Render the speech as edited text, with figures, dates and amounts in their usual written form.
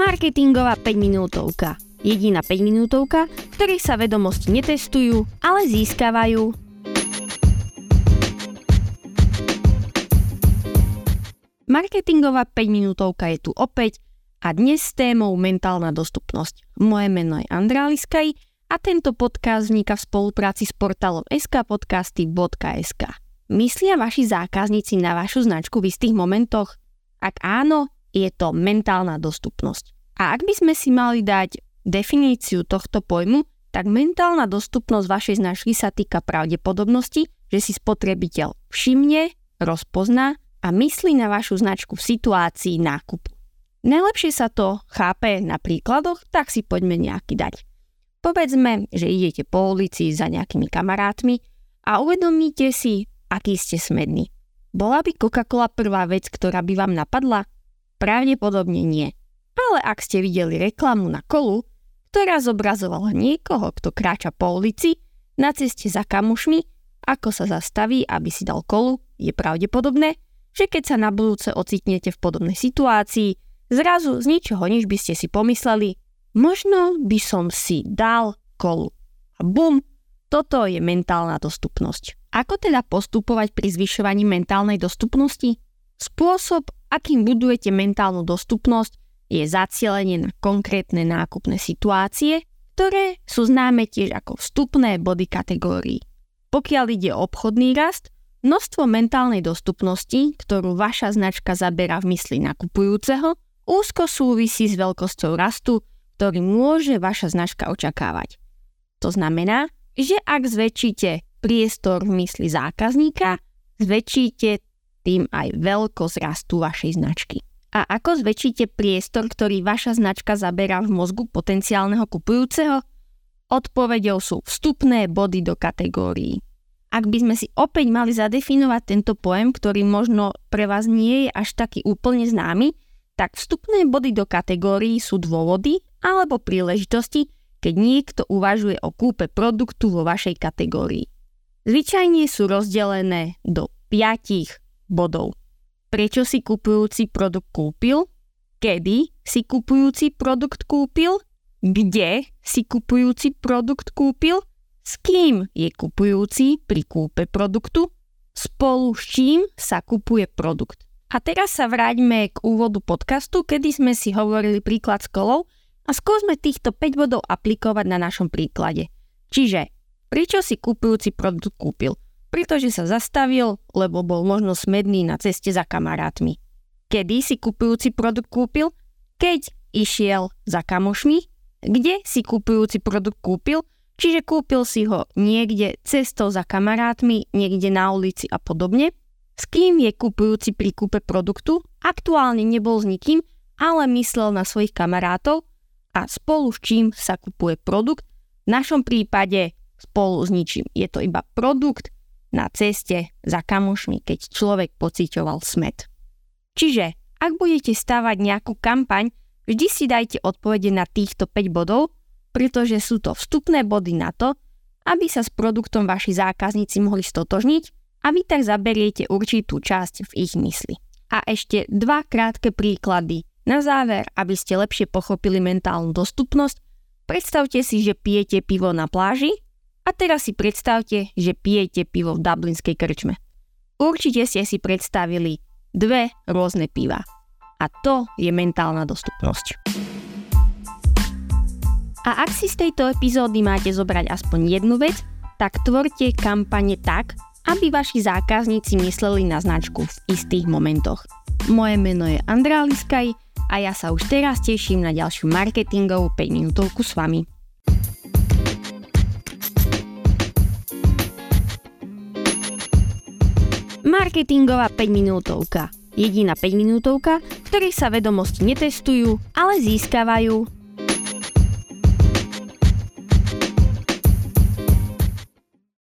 Marketingová 5-minútovka. Jediná 5-minútovka, v ktorej sa vedomosti netestujú, ale získavajú. Marketingová 5-minútovka je tu opäť a dnes s témou mentálna dostupnosť. Moje meno je Andrea Liszkai a tento podcast vzniká v spolupráci s portálom skpodcasty.sk. Myslia vaši zákazníci na vašu značku v istých momentoch? Ak áno, je to mentálna dostupnosť. A ak by sme si mali dať definíciu tohto pojmu, tak mentálna dostupnosť vašej značky sa týka pravdepodobnosti, že si spotrebiteľ všimne, rozpozná a myslí na vašu značku v situácii nákupu. Najlepšie sa to chápe na príkladoch, tak si poďme nejaký dať. Povedzme, že idete po ulici za nejakými kamarátmi a uvedomíte si, aký ste smední. Bola by Coca-Cola prvá vec, ktorá by vám napadla? Pravdepodobne nie, ale ak ste videli reklamu na kolu, ktorá zobrazovala niekoho, kto kráča po ulici, na ceste za kamošmi, ako sa zastaví, aby si dal kolu, je pravdepodobné, že keď sa na budúce ocitnete v podobnej situácii, zrazu z ničoho nič by ste si pomysleli, možno by som si dal kolu. A bum, toto je mentálna dostupnosť. Ako teda postupovať pri zvyšovaní mentálnej dostupnosti? Spôsob, akým budujete mentálnu dostupnosť, je zacielenie na konkrétne nákupné situácie, ktoré sú známe tiež ako vstupné body kategórií. Pokiaľ ide o obchodný rast, množstvo mentálnej dostupnosti, ktorú vaša značka zaberá v mysli nakupujúceho, úzko súvisí s veľkosťou rastu, ktorý môže vaša značka očakávať. To znamená, že ak zväčšíte priestor v mysli zákazníka, zväčšíte tým aj veľkosť rastu vašej značky. A ako zväčšíte priestor, ktorý vaša značka zaberá v mozgu potenciálneho kupujúceho? Odpoveďou sú vstupné body do kategórií. Ak by sme si opäť mali zadefinovať tento pojem, ktorý možno pre vás nie je až taký úplne známy, tak vstupné body do kategórií sú dôvody alebo príležitosti, keď niekto uvažuje o kúpe produktu vo vašej kategórii. Zvyčajne sú rozdelené do 5 bodov. Prečo si kupujúci produkt kúpil? Kedy si kupujúci produkt kúpil? Kde si kupujúci produkt kúpil? S kým je kupujúci pri kúpe produktu? Spolu s čím sa kupuje produkt? A teraz sa vráťme k úvodu podcastu, kedy sme si hovorili príklad s kolou a skúsme týchto 5 bodov aplikovať na našom príklade. Čiže, prečo si kupujúci produkt kúpil? Pretože sa zastavil, lebo bol možno smedný na ceste za kamarátmi. Kedy si kupujúci produkt kúpil? Keď išiel za kamošmi. Kde si kupujúci produkt kúpil? Čiže kúpil si ho niekde cestou za kamarátmi, niekde na ulici a podobne. S kým je kupujúci pri kúpe produktu? Aktuálne nebol s nikým, ale myslel na svojich kamarátov a spolu s čím sa kupuje produkt. V našom prípade spolu s ničím. Je to iba produkt, na ceste za kamošmi, keď človek pociťoval smäd. Čiže, ak budete stavať nejakú kampaň, vždy si dajte odpovede na týchto 5 bodov, pretože sú to vstupné body na to, aby sa s produktom vaši zákazníci mohli stotožniť a vy tak zaberiete určitú časť v ich mysli. A ešte 2 krátke príklady. Na záver, aby ste lepšie pochopili mentálnu dostupnosť, predstavte si, že pijete pivo na pláži. A teraz si predstavte, že pijete pivo v dublinskej krčme. Určite ste si predstavili 2 rôzne piva. A to je mentálna dostupnosť. A ak si z tejto epizódy máte zobrať aspoň jednu vec, tak tvorte kampane tak, aby vaši zákazníci mysleli na značku v istých momentoch. Moje meno je Andrea Liszkai a ja sa už teraz teším na ďalšiu marketingovú 5-minútovku s vami. Marketingová 5-minútovka. Jediná 5-minútovka, v ktorej sa vedomosti netestujú, ale získavajú.